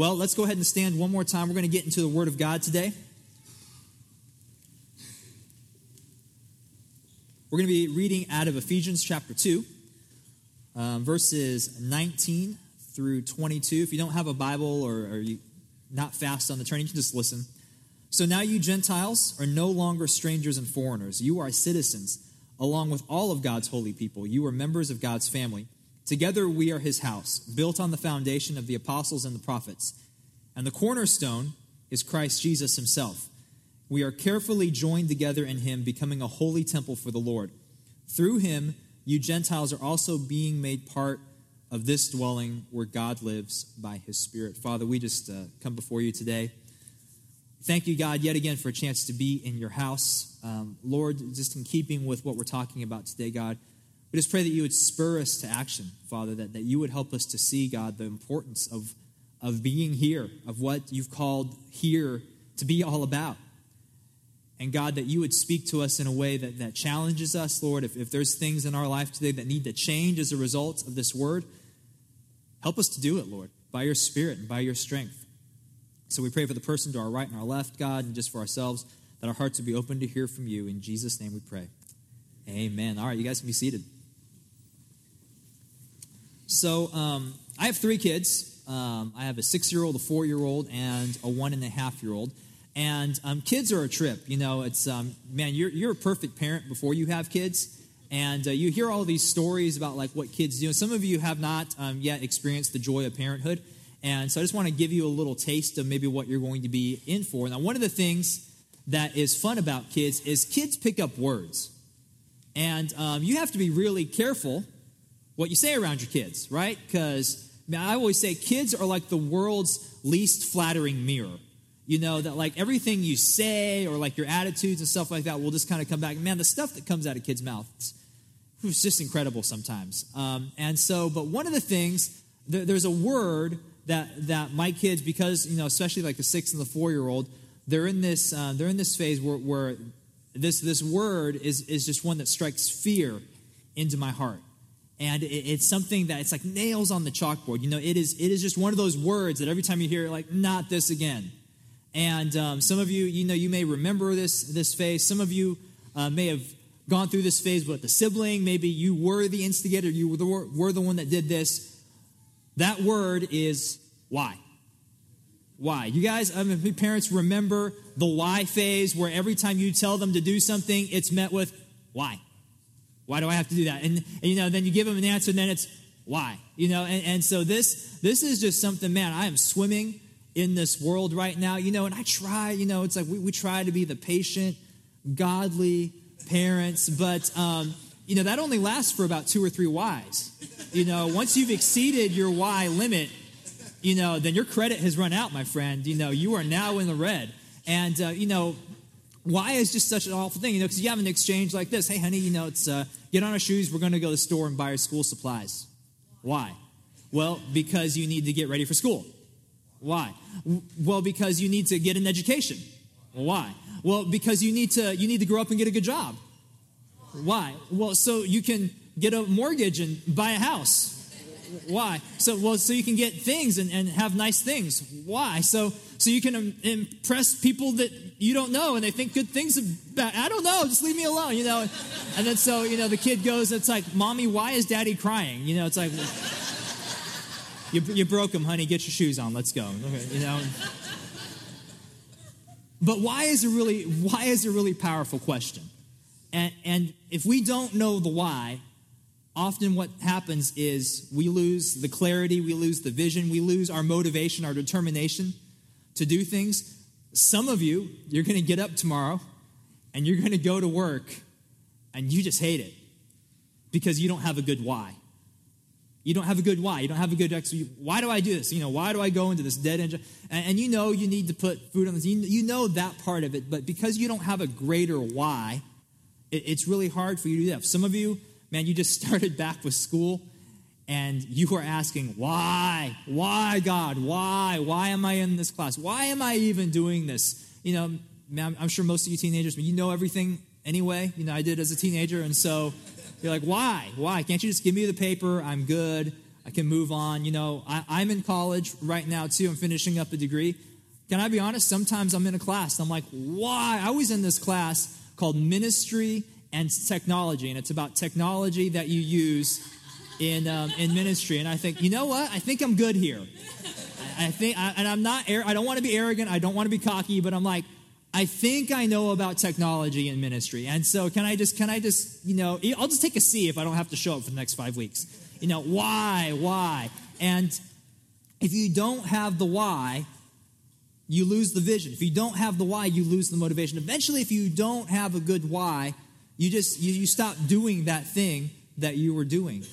Well, let's go ahead and stand one more time. We're going to get into the Word of God today. We're going to be reading out of Ephesians chapter 2, verses 19 through 22. If you don't have a Bible or you're not fast on the turn, you can just listen. So now you Gentiles are no longer strangers and foreigners. You are citizens, along with all of God's holy people. You are members of God's family. Together we are his house, built on the foundation of the apostles and the prophets. And the cornerstone is Christ Jesus himself. We are carefully joined together in him, becoming a holy temple for the Lord. Through him, you Gentiles are also being made part of this dwelling where God lives by his Spirit. Father, we just come before you today. Thank you, God, yet again for a chance to be in your house. Lord, just in keeping with what we're talking about today, God, we just pray that you would spur us to action, Father, that you would help us to see, God, the importance of being here, of what you've called here to be all about. And God, that you would speak to us in a way that challenges us, Lord. If there's things in our life today that need to change as a result of this word, help us to do it, Lord, by your Spirit and by your strength. So we pray for the person to our right and our left, God, and just for ourselves, that our hearts would be open to hear from you. In Jesus' name we pray. Amen. All right, you guys can be seated. So I have three kids. I have a 6-year-old, a 4-year-old, and a 1.5-year-old. And kids are a trip. You know, it's, man, you're a perfect parent before you have kids. And you hear all these stories about, like, what kids do. Some of you have not yet experienced the joy of parenthood. And so I just want to give you a little taste of maybe what you're going to be in for. Now, one of the things that is fun about kids is kids pick up words. And you have to be really careful what you say around your kids, right? Because I always say kids are like the world's least flattering mirror. You know, that like everything you say or like your attitudes and stuff like that will just kind of come back. Man, the stuff that comes out of kids' mouths is just incredible sometimes. But one of the things, there's a word that my kids, because, you know, especially like the 6 and the 4-year-old, they're in this phase where this word is just one that strikes fear into my heart, and it's something that it's like nails on the chalkboard. You know, it is just one of those words that every time you hear it, like, not this again. And some of you, you know, you may remember this phase. Some of you may have gone through this phase with a sibling. Maybe you were the instigator. You were the one that did this. That word is why. Why? You guys, I mean, parents, remember the why phase where every time you tell them to do something, it's met with why. Why do I have to do that? And you know, then you give them an answer, and then it's why. You know, and so this is just something, man, I am swimming in this world right now, you know, and I try, you know, it's like we try to be the patient, godly parents, but you know, that only lasts for about 2 or 3 whys. You know, once you've exceeded your why limit, you know, then your credit has run out, my friend. You know, you are now in the red. And, you know, why is just such an awful thing, you know, because you have an exchange like this. Hey, honey, you know, it's get on our shoes. We're going to go to the store and buy our school supplies. Why? Well, because you need to get ready for school. Why? Well, because you need to get an education. Why? Well, because you need to grow up and get a good job. Why? Well, so you can get a mortgage and buy a house. Why? So you can get things and have nice things. Why? So you can impress people that you don't know and they think good things about. I don't know. Just leave me alone, you know. And then so, you know, the kid goes, it's like, Mommy, why is Daddy crying? You know, it's like, you broke him, honey. Get your shoes on. Let's go. Okay, you know. But why is a really powerful question? And if we don't know the why, often what happens is we lose the clarity, we lose the vision, we lose our motivation, our determination to do things. Some of you, you're going to get up tomorrow and you're going to go to work and you just hate it because you don't have a good why. You don't have a good why. You don't have a good why do I do this? You know, why do I go into this dead end? And you know you need to put food on this. You know that part of it, but because you don't have a greater why, it's really hard for you to do that. Some of you, man, you just started back with school and you are asking, why? Why, God? Why? Why am I in this class? Why am I even doing this? You know, man, I'm sure most of you teenagers, you know everything anyway. You know, I did as a teenager. And so you're like, why? Why? Can't you just give me the paper? I'm good. I can move on. You know, I'm in college right now too. I'm finishing up a degree. Can I be honest? Sometimes I'm in a class. I'm like, why? I was in this class called Ministry and Technology, and it's about technology that you use in ministry. And I think, you know what? I think I'm good here. I don't want to be arrogant. I don't want to be cocky, but I'm like, I think I know about technology and ministry. And so can I just, you know, I'll just take a C if I don't have to show up for the next 5 weeks. You know, why? And if you don't have the why, you lose the vision. If you don't have the why, you lose the motivation. Eventually, if you don't have a good why, you stop doing that thing that you were doing.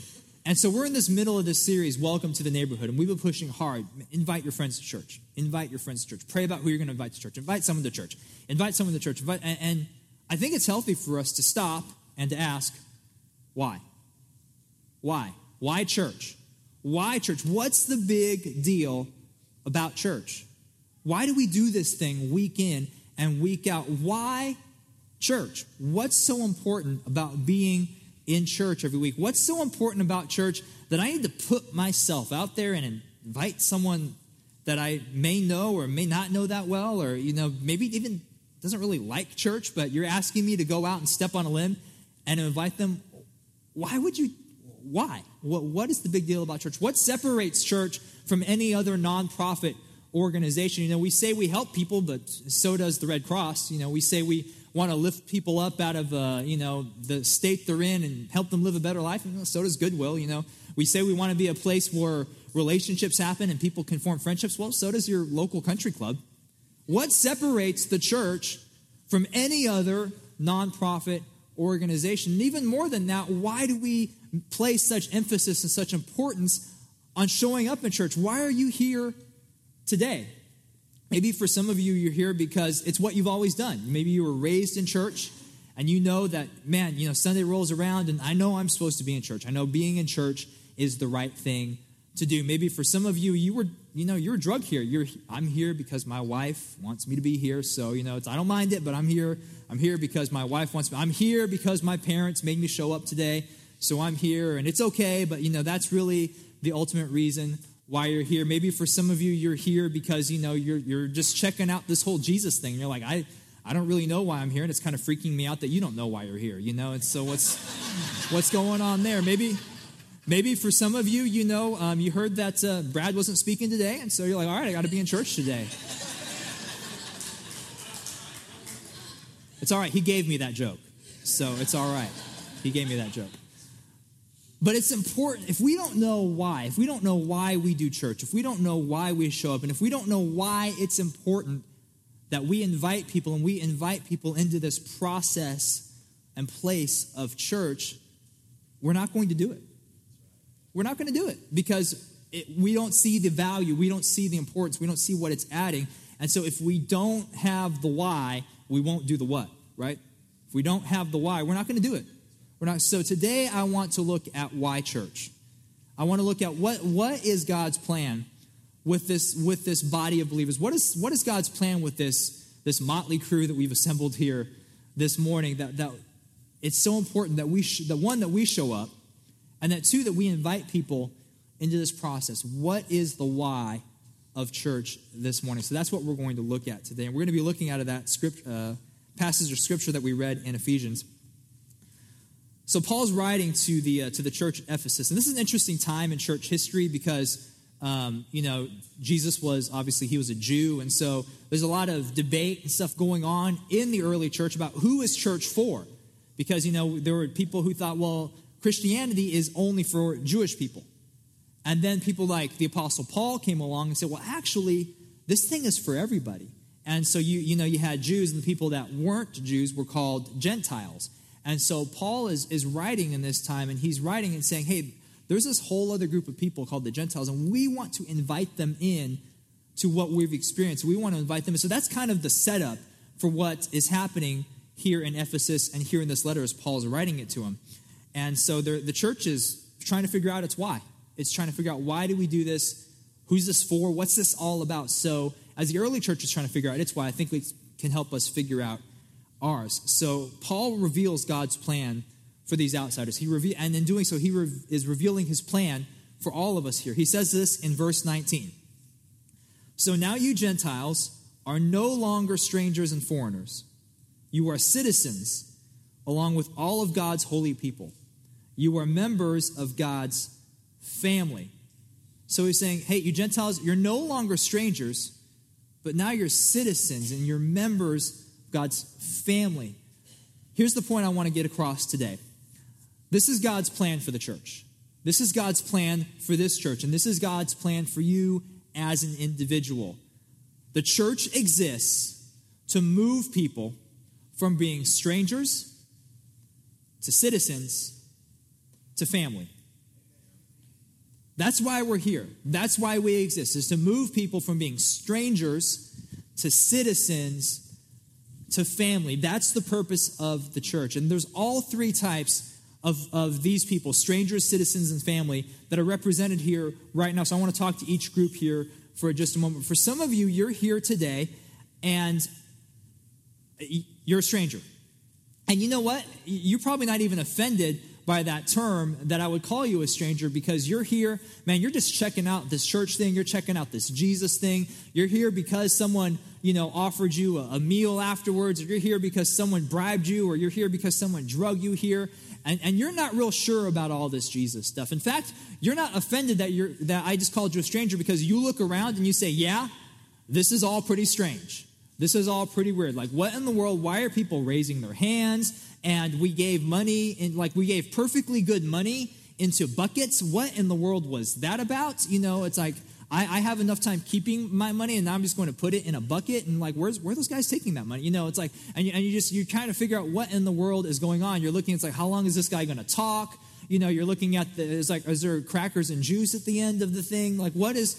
And so we're in this middle of this series, Welcome to the Neighborhood, and we've been pushing hard. Invite your friends to church. Invite your friends to church. Pray about who you're going to invite to church. Invite someone to church. Invite someone to church. And I think it's healthy for us to stop and to ask, why? Why? Why church? Why church? What's the big deal about church? Why do we do this thing week in and week out? Why church? What's so important about being in church every week? What's so important about church that I need to put myself out there and invite someone that I may know or may not know that well, or, you know, maybe even doesn't really like church, but you're asking me to go out and step on a limb and invite them? Why would you? Why? What is the big deal about church? What separates church from any other nonprofit organization? You know, we say we help people, but so does the Red Cross. You know, we say we want to lift people up out of, you know, the state they're in and help them live a better life. And so does Goodwill. You know, we say we want to be a place where relationships happen and people can form friendships. Well, so does your local country club. What separates the church from any other nonprofit organization? And even more than that, why do we place such emphasis and such importance on showing up in church? Why are you here today? Maybe for some of you, you're here because it's what you've always done. Maybe you were raised in church and you know that, man, you know, Sunday rolls around and I know I'm supposed to be in church. I know being in church is the right thing to do. Maybe for some of you, you were drugged here. I'm here because my wife wants me to be here. So, you know, I don't mind it, but I'm here. I'm here because my wife wants me. I'm here because my parents made me show up today. So I'm here and it's okay. But, you know, that's really the ultimate reason why you're here. Maybe for some of you, you're here because, you know, you're just checking out this whole Jesus thing. You're like, I don't really know why I'm here. And it's kind of freaking me out that you don't know why you're here, you know? And so what's going on there? Maybe for some of you, you know, you heard that Brad wasn't speaking today. And so you're like, all right, I got to be in church today. It's all right. He gave me that joke. So it's all right. He gave me that joke. But it's important, if we don't know why, if we don't know why we do church, if we don't know why we show up, and if we don't know why it's important that we invite people and we invite people into this process and place of church, we're not going to do it. We're not going to do it because we don't see the value. We don't see the importance. We don't see what it's adding. And so if we don't have the why, we won't do the what, right? If we don't have the why, we're not going to do it. So today I want to look at why church. I want to look at what is God's plan with this body of believers. What is God's plan with this motley crew that we've assembled here this morning? That it's so important that we show up, and that two, that we invite people into this process. What is the why of church this morning? So that's what we're going to look at today, and we're going to be looking out of that passage of scripture that we read in Ephesians. So Paul's writing to the church at Ephesus, and this is an interesting time in church history because, you know, Jesus was, obviously, he was a Jew, and so there's a lot of debate and stuff going on in the early church about who is church for, because, you know, there were people who thought, well, Christianity is only for Jewish people, and then people like the Apostle Paul came along and said, well, actually, this thing is for everybody, and so you had Jews, and the people that weren't Jews were called Gentiles. And so Paul is writing in this time, and he's writing and saying, hey, there's this whole other group of people called the Gentiles, and we want to invite them in to what we've experienced. We want to invite them in. So that's kind of the setup for what is happening here in Ephesus and here in this letter as Paul's writing it to them. And so the church is trying to figure out its why. It's trying to figure out, why do we do this? Who's this for? What's this all about? So as the early church is trying to figure out its why, I think it can help us figure out ours. So Paul reveals God's plan for these outsiders. And in doing so, he is revealing his plan for all of us here. He says this in verse 19. So now you Gentiles are no longer strangers and foreigners. You are citizens along with all of God's holy people. You are members of God's family. So he's saying, hey, you Gentiles, you're no longer strangers, but now you're citizens and you're members of God's family. Here's the point I want to get across today. This is God's plan for the church. This is God's plan for this church, and this is God's plan for you as an individual. The church exists to move people from being strangers to citizens to family. That's why we're here. That's why we exist, is to move people from being strangers to citizens to family. That's the purpose of the church. And there's all three types of these people, strangers, citizens, and family, that are represented here right now. So I want to talk to each group here for just a moment. For some of you, you're here today, and you're a stranger. And you know what? You're probably not even offended by that term that I would call you a stranger, because you're here, man, you're just checking out this church thing. You're checking out this Jesus thing. You're here because someone, you know, offered you a meal afterwards, or you're here because someone bribed you, or you're here because someone drug you here. And you're not real sure about all this Jesus stuff. In fact, you're not offended that I just called you a stranger, because you look around and you say, yeah, this is all pretty strange. This is all pretty weird. Like, what in the world? Why are people raising their hands? And we gave money, and like we gave perfectly good money into buckets. What in the world was that about? You know, it's like I have enough time keeping my money, and now I'm just going to put it in a bucket. And like, where are those guys taking that money? You know, it's like, and you kind of figure out what in the world is going on. You're looking, it's like, how long is this guy going to talk? You know, you're looking at it's like, is there crackers and juice at the end of the thing? Like, what is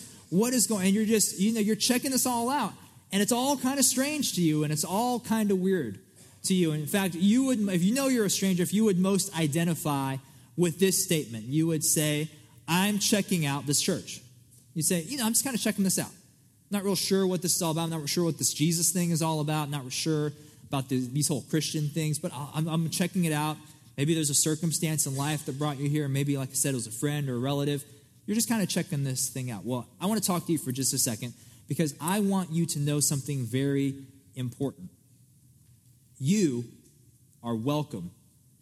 going? And you're just, you know, you're checking this all out, and it's all kind of strange to you, and it's all kind of weird to you. And in fact, you would, if you know you're a stranger, if you would most identify with this statement, you would say, I'm checking out this church. You say, you know, I'm just kind of checking this out. I'm not real sure what this is all about. I'm not real sure what this Jesus thing is all about. I'm not real sure about these whole Christian things, but I'm checking it out. Maybe there's a circumstance in life that brought you here. Maybe, like I said, it was a friend or a relative. You're just kind of checking this thing out. Well, I want to talk to you for just a second, because I want you to know something very important. You are welcome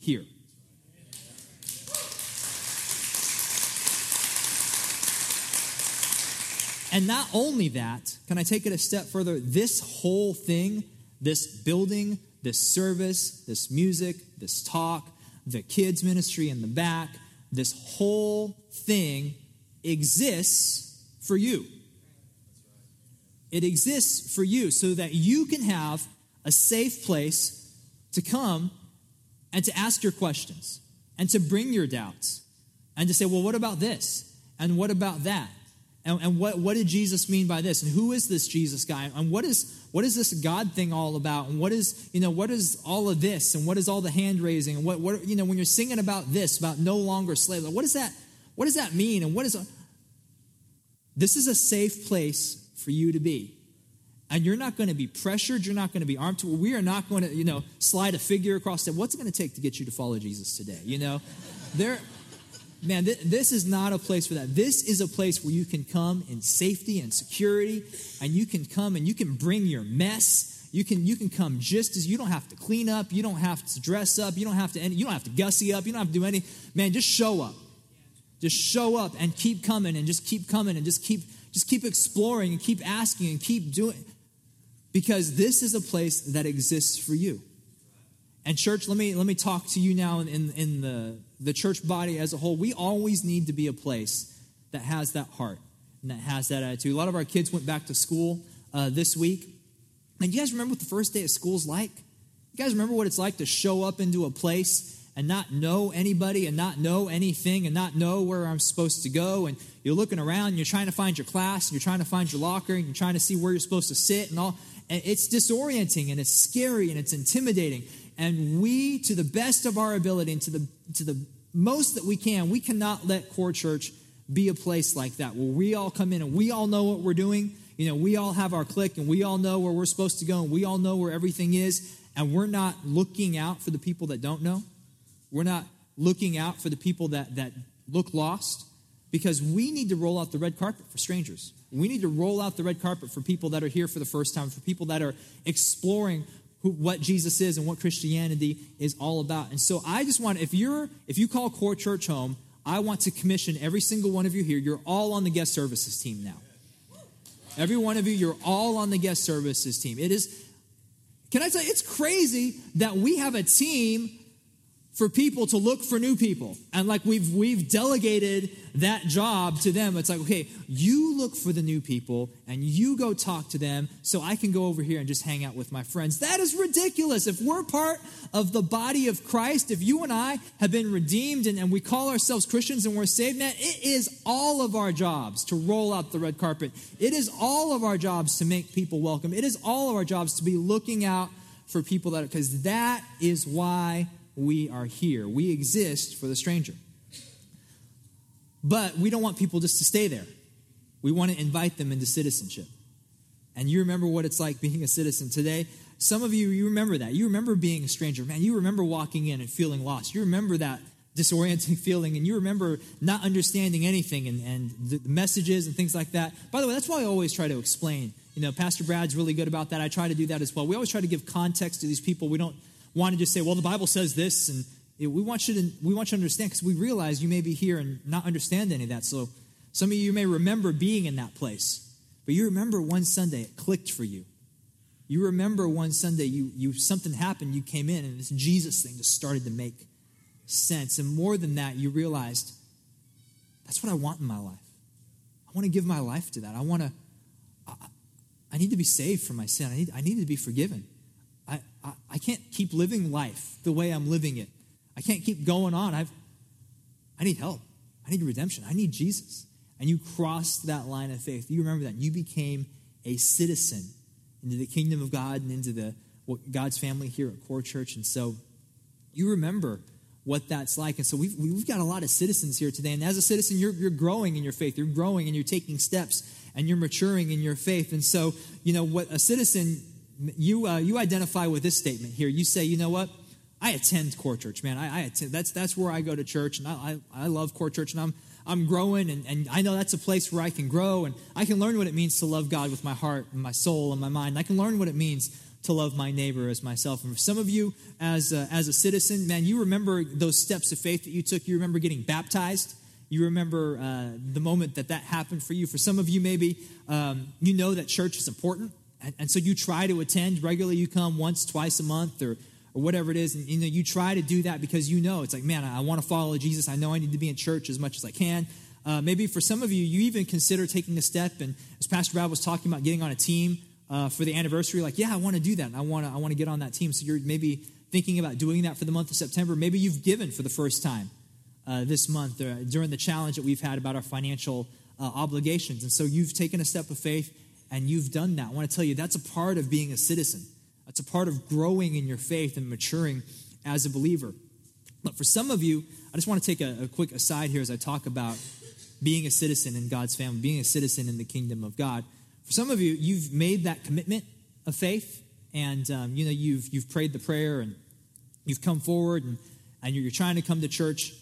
here. And not only that, can I take it a step further? This whole thing, this building, this service, this music, this talk, the kids' ministry in the back, this whole thing exists for you. It exists for you so that you can have a safe place to come and to ask your questions and to bring your doubts and to say, well, what about this? And what about that? And what did Jesus mean by this? And who is this Jesus guy? And what is this God thing all about? And what is all of this? And what is all the hand raising? And what when you're singing about this, about no longer slaves, like, what does that mean? And this is a safe place for you to be. And you're not going to be pressured. You're not going to be armed. We are not going to, slide a figure across that. What's it going to take to get you to follow Jesus today? This is not a place for that. This is a place where you can come in safety and security, and you can come and you can bring your mess. You can come just as. You don't have to clean up. You don't have to dress up. You don't have to gussy up. You don't have to do any. Man, just show up. Just show up and keep coming, and just keep coming, and just keep exploring, and keep asking, and keep doing. Because this is a place that exists for you. And church, let me talk to you now in the church body as a whole. We always need to be a place that has that heart and that has that attitude. A lot of our kids went back to school this week. And you guys remember what the first day of school's like? You guys remember what it's like to show up into a place and not know anybody and not know anything and not know where I'm supposed to go? And you're looking around and you're trying to find your class and you're trying to find your locker and you're trying to see where you're supposed to sit and all. And it's disorienting, and it's scary, and it's intimidating. And we, to the best of our ability and to the most that we cannot let Core Church be a place like that, where we all come in and we all know what we're doing. You know, we all have our clique, and we all know where we're supposed to go, and we all know where everything is. And we're not looking out for the people that don't know. We're not looking out for the people that look lost. because we need to roll out the red carpet for strangers. We need to roll out the red carpet for people that are here for the first time, for people that are exploring what Jesus is and what Christianity is all about. And so I just want, if you call Core Church home, I want to commission every single one of you here. You're all on the guest services team now. Every one of you, you're all on the guest services team. It is, can I tell you, it's crazy that we have a team for people to look for new people. And like we've delegated that job to them. It's like, okay, you look for the new people and you go talk to them so I can go over here and just hang out with my friends. That is ridiculous. If we're part of the body of Christ, if you and I have been redeemed and we call ourselves Christians and we're saved, man, it is all of our jobs to roll out the red carpet. It is all of our jobs to make people welcome. It is all of our jobs to be looking out for people because that is why we are here. We exist for the stranger. But we don't want people just to stay there. We want to invite them into citizenship. And you remember what it's like being a citizen today. Some of you, you remember that. You remember being a stranger. Man, you remember walking in and feeling lost. You remember that disorienting feeling, and you remember not understanding anything and the messages and things like that. By the way, that's why I always try to explain. You know, Pastor Brad's really good about that. I try to do that as well. We always try to give context to these people. We don't want to just say, well, the Bible says this, and we want you to understand, because we realize you may be here and not understand any of that. So some of you may remember being in that place, but you remember one Sunday it clicked for you. You remember one Sunday you something happened, you came in, and this Jesus thing just started to make sense. And more than that, you realized, that's what I want in my life. I want to give my life to that. I need to be saved from my sin. I need to be forgiven. I can't keep living life the way I'm living it. I can't keep going on. I need help. I need redemption. I need Jesus. And you crossed that line of faith. You remember that. You became a citizen into the kingdom of God and into God's family here at Core Church. And so you remember what that's like. And so we've got a lot of citizens here today. And as a citizen, you're growing in your faith. You're growing and you're taking steps and you're maturing in your faith. And so, you know, what a citizen... You identify with this statement here. You say, you know what? I attend Core Church, man. I attend. That's where I go to church, and I love Core Church, and I'm growing, and I know that's a place where I can grow, and I can learn what it means to love God with my heart and my soul and my mind. I can learn what it means to love my neighbor as myself. And for some of you, as a citizen, man, you remember those steps of faith that you took. You remember getting baptized. You remember the moment that happened for you. For some of you, maybe you know that church is important. And so you try to attend regularly. You come once, twice a month or whatever it is. And you know, you try to do that because you know it's like, man, I want to follow Jesus. I know I need to be in church as much as I can. Maybe for some of you, you even consider taking a step. And as Pastor Brad was talking about getting on a team for the anniversary, like, yeah, I want to do that. I want to get on that team. So you're maybe thinking about doing that for the month of September. Maybe you've given for the first time this month during the challenge that we've had about our financial obligations. And so you've taken a step of faith. And you've done that. I want to tell you, that's a part of being a citizen. That's a part of growing in your faith and maturing as a believer. But for some of you, I just want to take a quick aside here as I talk about being a citizen in God's family, being a citizen in the kingdom of God. For some of you, you've made that commitment of faith, and you know, you've prayed the prayer, and you've come forward, and you're trying to come to church,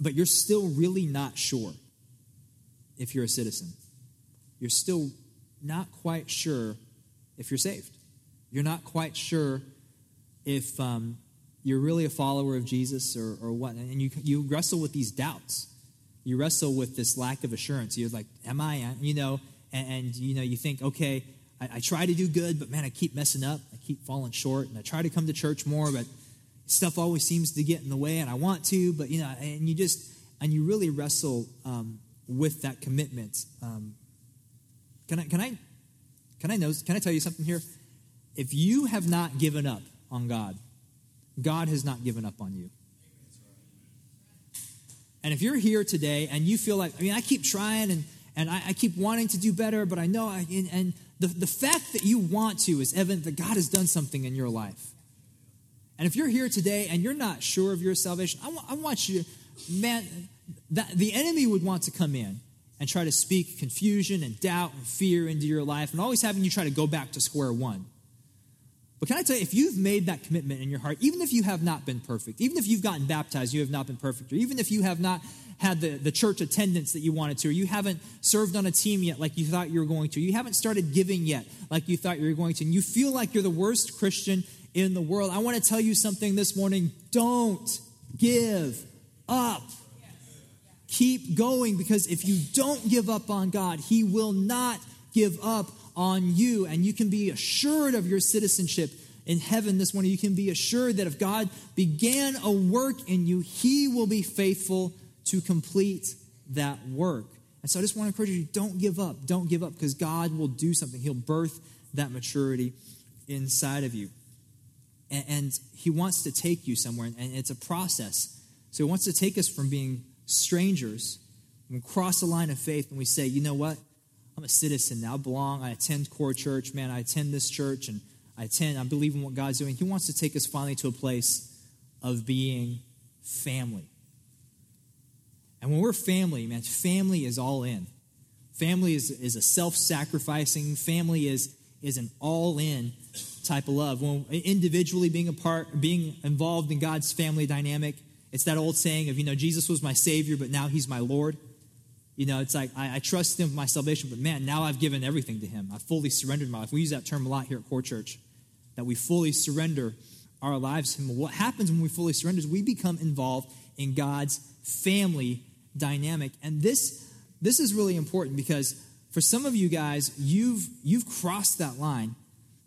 but you're still really not sure if you're a citizen. You're still not quite sure if you're saved. You're not quite sure if you're really a follower of Jesus or what. And you wrestle with these doubts. You wrestle with this lack of assurance. You're like, am I? You know, and you know, you think, okay, I try to do good, but man, I keep messing up. I keep falling short, and I try to come to church more, but stuff always seems to get in the way. And I want to, but you know, and you really wrestle with that commitment. Can I tell you something here? If you have not given up on God, God has not given up on you. And if you're here today and you feel like, I mean, I keep trying and I keep wanting to do better, but I know the fact that you want to is evident that God has done something in your life. And if you're here today and you're not sure of your salvation, I want you to, man, the enemy would want to come in and try to speak confusion and doubt and fear into your life, and always having you try to go back to square one. But can I tell you, if you've made that commitment in your heart, even if you have not been perfect, even if you've gotten baptized, you have not been perfect, or even if you have not had the church attendance that you wanted to, or you haven't served on a team yet like you thought you were going to, you haven't started giving yet like you thought you were going to, and you feel like you're the worst Christian in the world, I want to tell you something this morning. Don't give up. Keep going, because if you don't give up on God, he will not give up on you, and you can be assured of your citizenship in heaven this morning. You can be assured that if God began a work in you, he will be faithful to complete that work. And so I just want to encourage you, don't give up. Don't give up, because God will do something. He'll birth that maturity inside of you. And he wants to take you somewhere, and it's a process. So he wants to take us from being strangers, when we cross the line of faith and we say, you know what, I'm a citizen now, I belong, I attend Core Church, man, I attend this church, and I believe in what God's doing. He wants to take us finally to a place of being family. And when we're family, man, family is all in. Family is a self-sacrificing, family is an all-in type of love. When individually being involved in God's family dynamic, it's that old saying of, Jesus was my Savior, but now he's my Lord. It's like, I trust him for my salvation, but man, now I've given everything to him. I fully surrendered my life. We use that term a lot here at Core Church, that we fully surrender our lives to him. What happens when we fully surrender is we become involved in God's family dynamic. And this is really important, because for some of you guys, you've crossed that line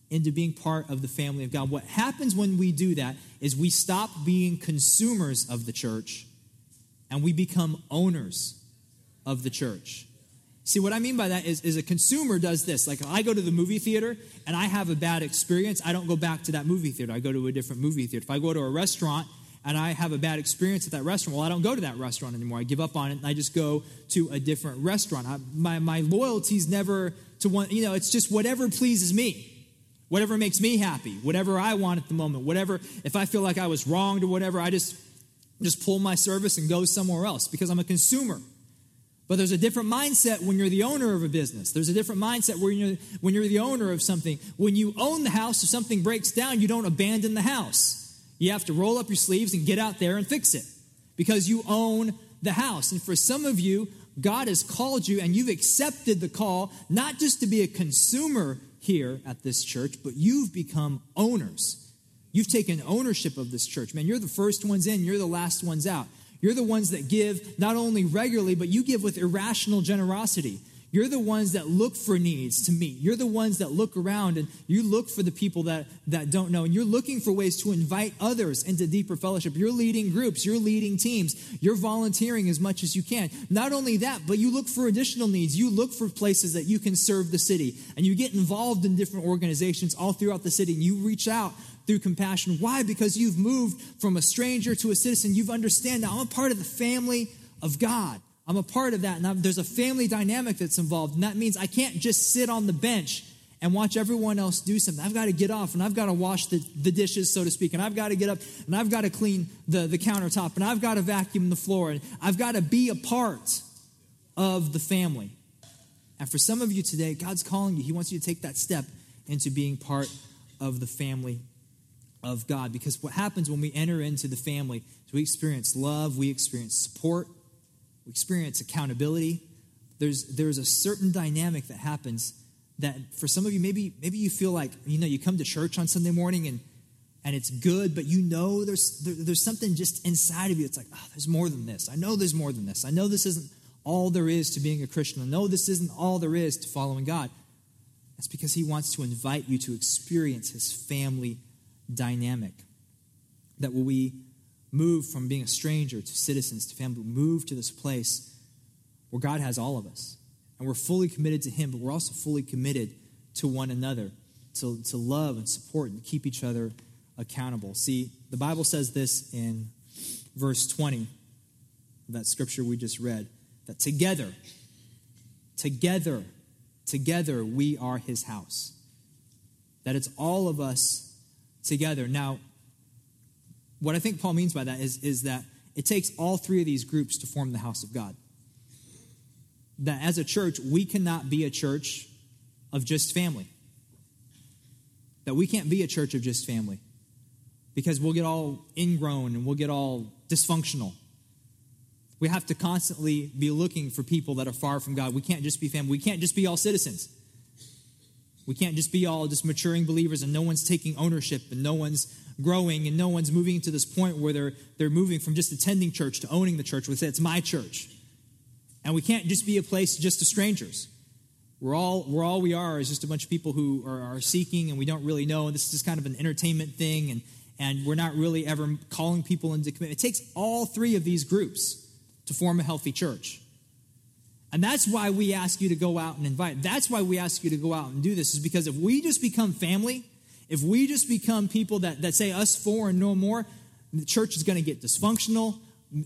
into being part of the family of God. What happens when we do that is we stop being consumers of the church and we become owners of the church. See, what I mean by that is a consumer does this. Like, I go to the movie theater and I have a bad experience, I don't go back to that movie theater. I go to a different movie theater. If I go to a restaurant and I have a bad experience at that restaurant, well, I don't go to that restaurant anymore. I give up on it and I just go to a different restaurant. My loyalty's never to one, it's just whatever pleases me. Whatever makes me happy, whatever I want at the moment, whatever, if I feel like I was wronged or whatever, I just pull my service and go somewhere else, because I'm a consumer. But there's a different mindset when you're the owner of a business. There's a different mindset when you're the owner of something. When you own the house, if something breaks down, you don't abandon the house. You have to roll up your sleeves and get out there and fix it, because you own the house. And for some of you, God has called you and you've accepted the call, not just to be a consumer here at this church, but you've become owners. You've taken ownership of this church. Man, you're the first ones in, you're the last ones out. You're the ones that give not only regularly, but you give with irrational generosity. You're the ones that look for needs to meet. You're the ones that look around and you look for the people that don't know. And you're looking for ways to invite others into deeper fellowship. You're leading groups. You're leading teams. You're volunteering as much as you can. Not only that, but you look for additional needs. You look for places that you can serve the city. And you get involved in different organizations all throughout the city. And you reach out through compassion. Why? Because you've moved from a stranger to a citizen. You've understand now, I'm a part of the family of God. I'm a part of that, and there's a family dynamic that's involved, and that means I can't just sit on the bench and watch everyone else do something. I've got to get off, and I've got to wash the dishes, so to speak, and I've got to get up, and I've got to clean the countertop, and I've got to vacuum the floor, and I've got to be a part of the family. And for some of you today, God's calling you. He wants you to take that step into being part of the family of God, because what happens when we enter into the family is we experience love, we experience support, we experience accountability. There's a certain dynamic that happens that for some of you, maybe you feel like, you come to church on Sunday morning and it's good, but there's something just inside of you. It's like, there's more than this. I know there's more than this. I know this isn't all there is to being a Christian. I know this isn't all there is to following God. That's because he wants to invite you to experience his family dynamic. That will we move from being a stranger to citizens to family, move to this place where God has all of us. And we're fully committed to him, but we're also fully committed to one another, to love and support and keep each other accountable. See, the Bible says this in verse 20, that scripture we just read, that together we are his house. That it's all of us together. Now, what I think Paul means by that is that it takes all three of these groups to form the house of God. That as a church, we cannot be a church of just family. That we can't be a church of just family, because we'll get all ingrown and we'll get all dysfunctional. We have to constantly be looking for people that are far from God. We can't just be family. We can't just be all citizens. We can't just be all just maturing believers and no one's taking ownership and no one's growing and no one's moving to this point where they're moving from just attending church to owning the church. We say, it's my church. And we can't just be a place just to strangers. We're all we are is just a bunch of people who are seeking and we don't really know. And this is just kind of an entertainment thing and we're not really ever calling people into commitment. It takes all three of these groups to form a healthy church. And that's why we ask you to go out and invite. That's why we ask you to go out and do this, is because if we just become family, if we just become people that say us four and no more, the church is going to get dysfunctional.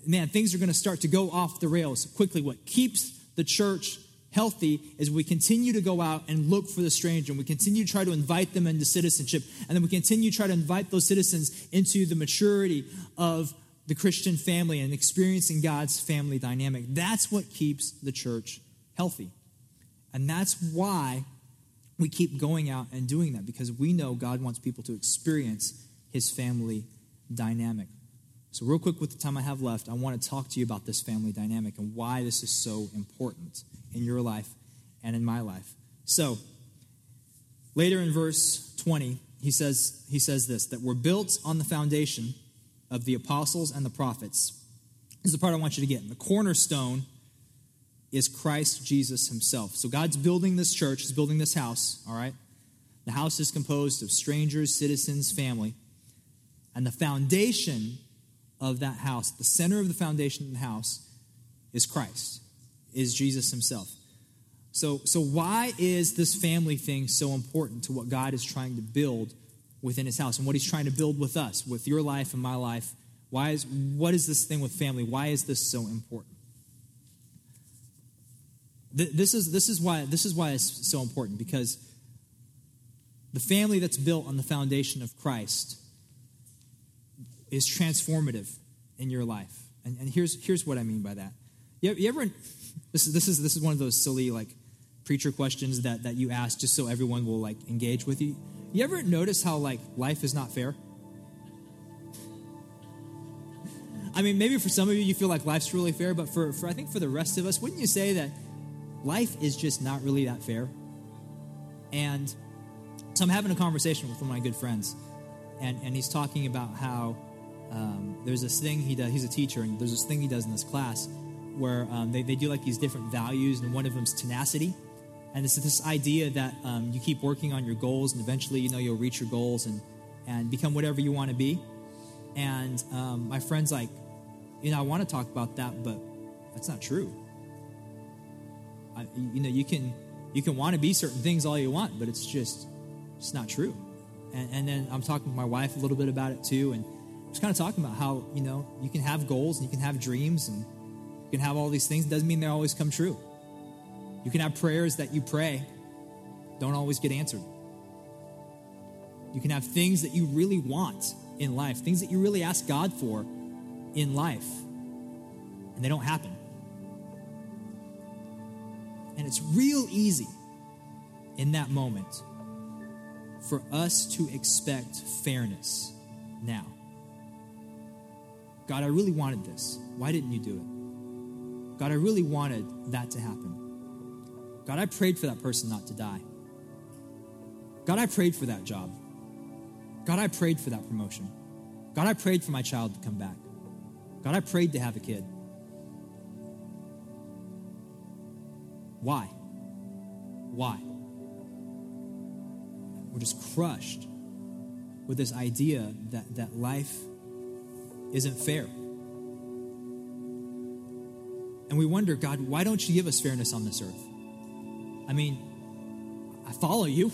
Man, things are going to start to go off the rails quickly. What keeps the church healthy is we continue to go out and look for the stranger, and we continue to try to invite them into citizenship, and then we continue to try to invite those citizens into the maturity of the Christian family and experiencing God's family dynamic. That's what keeps the church healthy. And that's why we keep going out and doing that, because we know God wants people to experience his family dynamic. So real quick, with the time I have left, I want to talk to you about this family dynamic and why this is so important in your life and in my life. So later in verse 20, he says this, that we're built on the foundation of the apostles and the prophets. This is the part I want you to get. The cornerstone is Christ Jesus himself. So God's building this church. He's building this house, all right? The house is composed of strangers, citizens, family. And the foundation of that house, the center of the foundation of the house, is Christ, is Jesus himself. So why is this family thing so important to what God is trying to build within his house and what he's trying to build with us, with your life and my life? What is this thing with family? Why is this so important? This is why it's so important, because the family that's built on the foundation of Christ is transformative in your life. And here's what I mean by that. This is one of those silly like preacher questions that you ask just so everyone will like engage with you. You ever notice how, like, life is not fair? I mean, maybe for some of you feel like life's really fair, but for I think for the rest of us, wouldn't you say that life is just not really that fair? And so I'm having a conversation with one of my good friends, and he's talking about how there's this thing he does. He's a teacher, and there's this thing he does in this class where they do like these different values, and one of them's tenacity. And it's this idea that you keep working on your goals, and eventually, you'll reach your goals and become whatever you want to be. And my friend's like, I want to talk about that, but that's not true. You can want to be certain things all you want, but it's just it's not true. And then I'm talking with my wife a little bit about it too, and just kind of talking about how you can have goals and you can have dreams and you can have all these things. It doesn't mean they always come true. You can have prayers that you pray don't always get answered. You can have things that you really want in life, things that you really ask God for in life, and they don't happen. And it's real easy in that moment for us to expect fairness now. God, I really wanted this. Why didn't you do it? God, I really wanted that to happen. God, I prayed for that person not to die. God, I prayed for that job. God, I prayed for that promotion. God, I prayed for my child to come back. God, I prayed to have a kid. Why? Why? We're just crushed with this idea that life isn't fair. And we wonder, God, why don't you give us fairness on this earth? I mean, I follow you.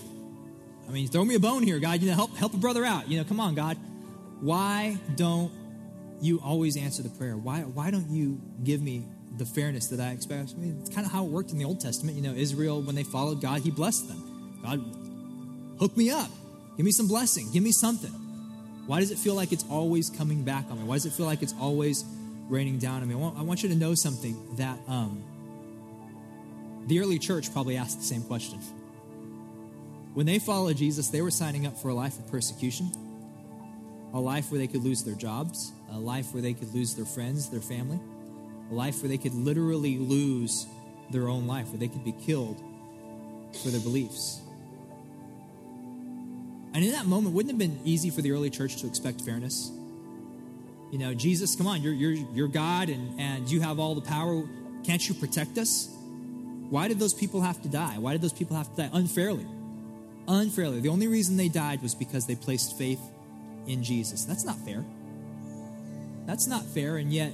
I mean, throw me a bone here, God. Help a brother out. Come on, God. Why don't you always answer the prayer? Why don't you give me the fairness that I expect? I mean, it's kind of how it worked in the Old Testament. Israel, when they followed God, he blessed them. God, hook me up. Give me some blessing. Give me something. Why does it feel like it's always coming back on me? Why does it feel like it's always raining down on me? I want you to know something that... The early church probably asked the same question. When they followed Jesus, they were signing up for a life of persecution, a life where they could lose their jobs, a life where they could lose their friends, their family, a life where they could literally lose their own life, where they could be killed for their beliefs. And in that moment, wouldn't it have been easy for the early church to expect fairness? You know, Jesus, come on, you're God and you have all the power. Can't you protect us? Why did those people have to die? Why did those people have to die unfairly? The only reason they died was because they placed faith in Jesus. That's not fair. That's not fair, and yet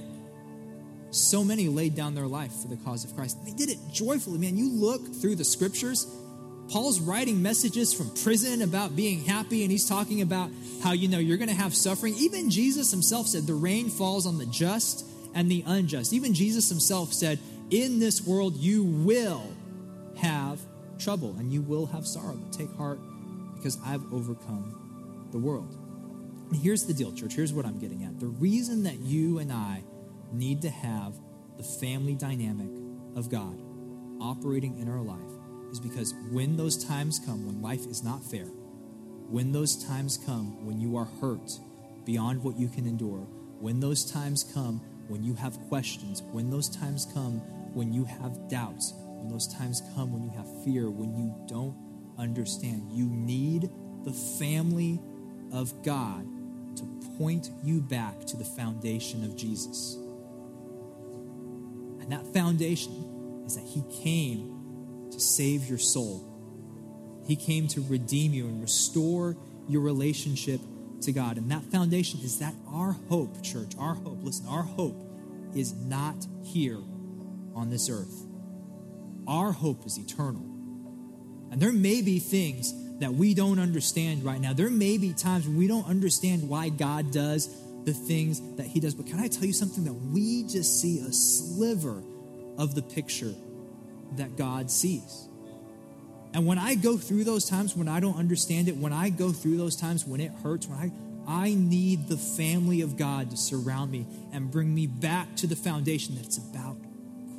so many laid down their life for the cause of Christ. They did it joyfully, man. You look through the scriptures, Paul's writing messages from prison about being happy, and he's talking about how, you know, you're going to have suffering. Even Jesus himself said, the rain falls on the just and the unjust. Even Jesus himself said, in this world you will have trouble and you will have sorrow. But take heart, because I've overcome the world. And here's the deal, church. Here's what I'm getting at. The reason that you and I need to have the family dynamic of God operating in our life is because when those times come, when life is not fair, when those times come, when you are hurt beyond what you can endure, when those times come, when you have questions, when those times come, when you have doubts, when those times come, when you have fear, when you don't understand, you need the family of God to point you back to the foundation of Jesus. And that foundation is that he came to save your soul. He came to redeem you and restore your relationship to God. And that foundation is that our hope, church, our hope, listen, our hope is not here on this earth. Our hope is eternal. And there may be things that we don't understand right now. There may be times when we don't understand why God does the things that he does. But can I tell you something? That we just see a sliver of the picture that God sees. And when I go through those times when I don't understand it, when I go through those times when it hurts, when I need the family of God to surround me and bring me back to the foundation that it's about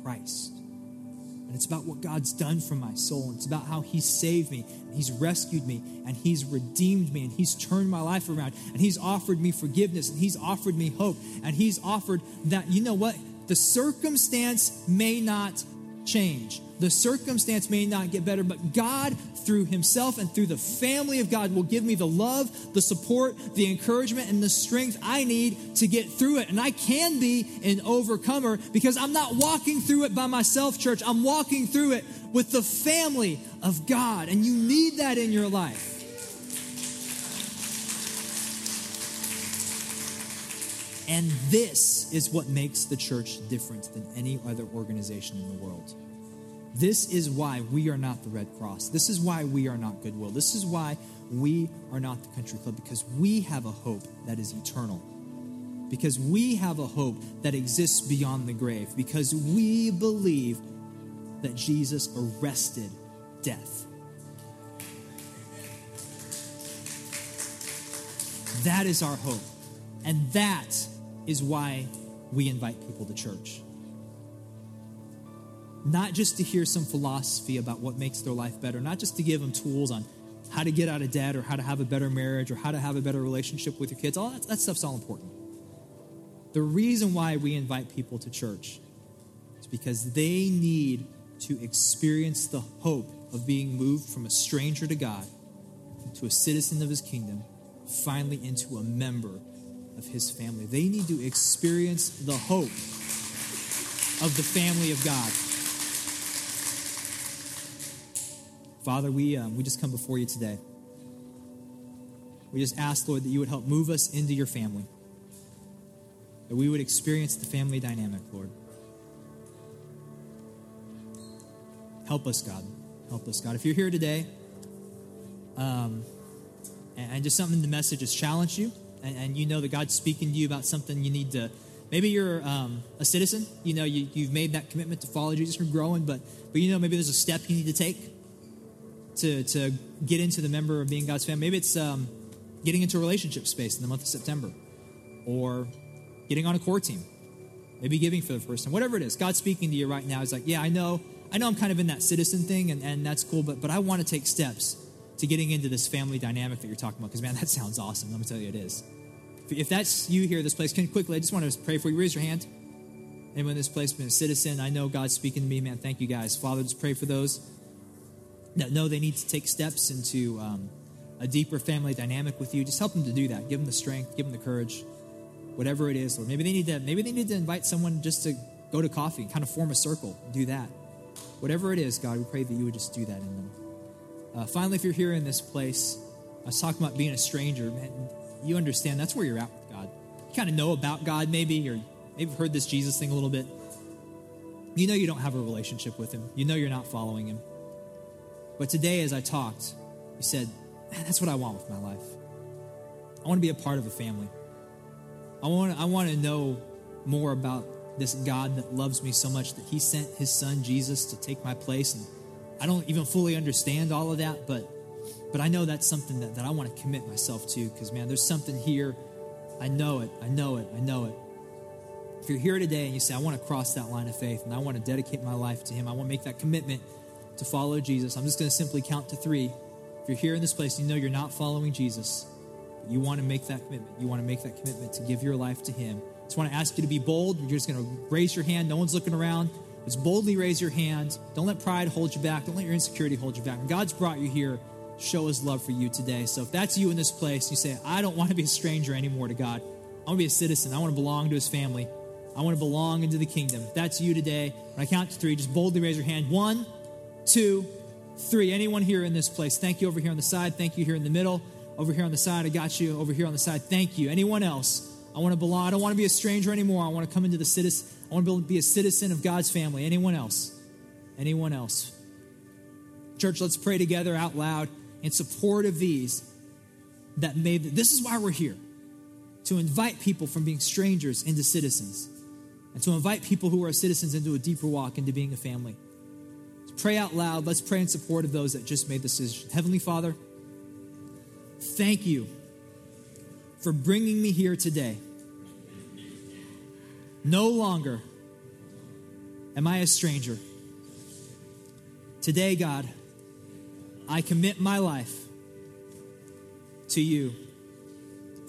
Christ. And it's about what God's done for my soul. And it's about how he saved me, and he's rescued me, and he's redeemed me, and he's turned my life around, and he's offered me forgiveness, and he's offered me hope, and he's offered that, you know what? The circumstance may not change. The circumstance may not get better, but God, through himself and through the family of God, will give me the love, the support, the encouragement, and the strength I need to get through it. And I can be an overcomer because I'm not walking through it by myself, church. I'm walking through it with the family of God, and you need that in your life. And this is what makes the church different than any other organization in the world. This is why we are not the Red Cross. This is why we are not Goodwill. This is why we are not the Country Club, because we have a hope that is eternal. Because we have a hope that exists beyond the grave. Because we believe that Jesus arrested death. That is our hope. And that is why we invite people to church. Not just to hear some philosophy about what makes their life better, not just to give them tools on how to get out of debt or how to have a better marriage or how to have a better relationship with your kids. All that stuff's all important. The reason why we invite people to church is because they need to experience the hope of being moved from a stranger to God to a citizen of his kingdom, finally into a member of his family. They need to experience the hope of the family of God. Father, we just come before you today. We just ask, Lord, that you would help move us into your family, that we would experience the family dynamic, Lord. Help us, God. Help us, God. If you're here today, and just something in the message has challenged you, and you know that God's speaking to you about something you need to, maybe you're a citizen, you know, you've made that commitment to follow Jesus from growing, but you know, maybe there's a step you need to take to get into the member of being God's family. Maybe it's getting into a relationship space in the month of September, or getting on a core team, maybe giving for the first time, whatever it is. God's speaking to you right now. He's like, yeah, I know I'm kind of in that citizen thing, and that's cool, but I want to take steps to getting into this family dynamic that you're talking about, because, man, that sounds awesome. Let me tell you, it is. If that's you here, this place, can quickly, I just want to pray for you. Raise your hand. Anyone in this place been a citizen? I know God's speaking to me, man. Thank you, guys. Father, just pray for those that know they need to take steps into a deeper family dynamic with you. Just help them to do that. Give them the strength. Give them the courage. Whatever it is, Lord. Maybe they need to invite someone just to go to coffee and kind of form a circle. Do that. Whatever it is, God, we pray that you would just do that in them. Finally, if you're here in this place, I was talking about being a stranger. Man, you understand that's where you're at with God. You kind of know about God maybe, or maybe you've heard this Jesus thing a little bit. You know you don't have a relationship with him. You know you're not following him. But today as I talked, you said, man, that's what I want with my life. I want to be a part of a family. I want to know more about this God that loves me so much that he sent his son Jesus to take my place. And I don't even fully understand all of that, but I know that's something that I want to commit myself to, because, man, there's something here. I know it. If you're here today and you say, I want to cross that line of faith and I want to dedicate my life to him, I want to make that commitment to follow Jesus, I'm just going to simply count to three. If you're here in this place and you know you're not following Jesus, but you want to make that commitment. You want to make that commitment to give your life to him. I just want to ask you to be bold. You're just going to raise your hand. No one's looking around. Just boldly raise your hand. Don't let pride hold you back. Don't let your insecurity hold you back. When God's brought you here, show his love for you today. So if that's you in this place, you say, I don't want to be a stranger anymore to God. I want to be a citizen. I want to belong to his family. I want to belong into the kingdom. If that's you today, when I count to three, just boldly raise your hand. 1, 2, 3. Anyone here in this place? Thank you over here on the side. Thank you here in the middle. Over here on the side, I got you. Over here on the side, thank you. Anyone else? I want to belong. I don't want to be a stranger anymore. I want to come into the citizen. I want to be a citizen of God's family. Anyone else? Anyone else? Church, let's pray together out loud in support of these that made. This is why we're here, to invite people from being strangers into citizens, and to invite people who are citizens into a deeper walk into being a family. Let's pray out loud. Let's pray in support of those that just made this decision. Heavenly Father, thank you for bringing me here today. No longer am I a stranger. Today, God, I commit my life to you.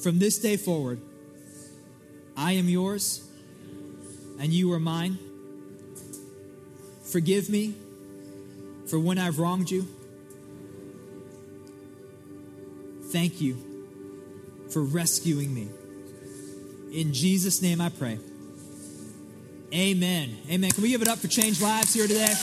From this day forward, I am yours and you are mine. Forgive me for when I've wronged you. Thank you for rescuing me. In Jesus' name I pray. Amen. Amen. Can we give it up for Changed Lives here today?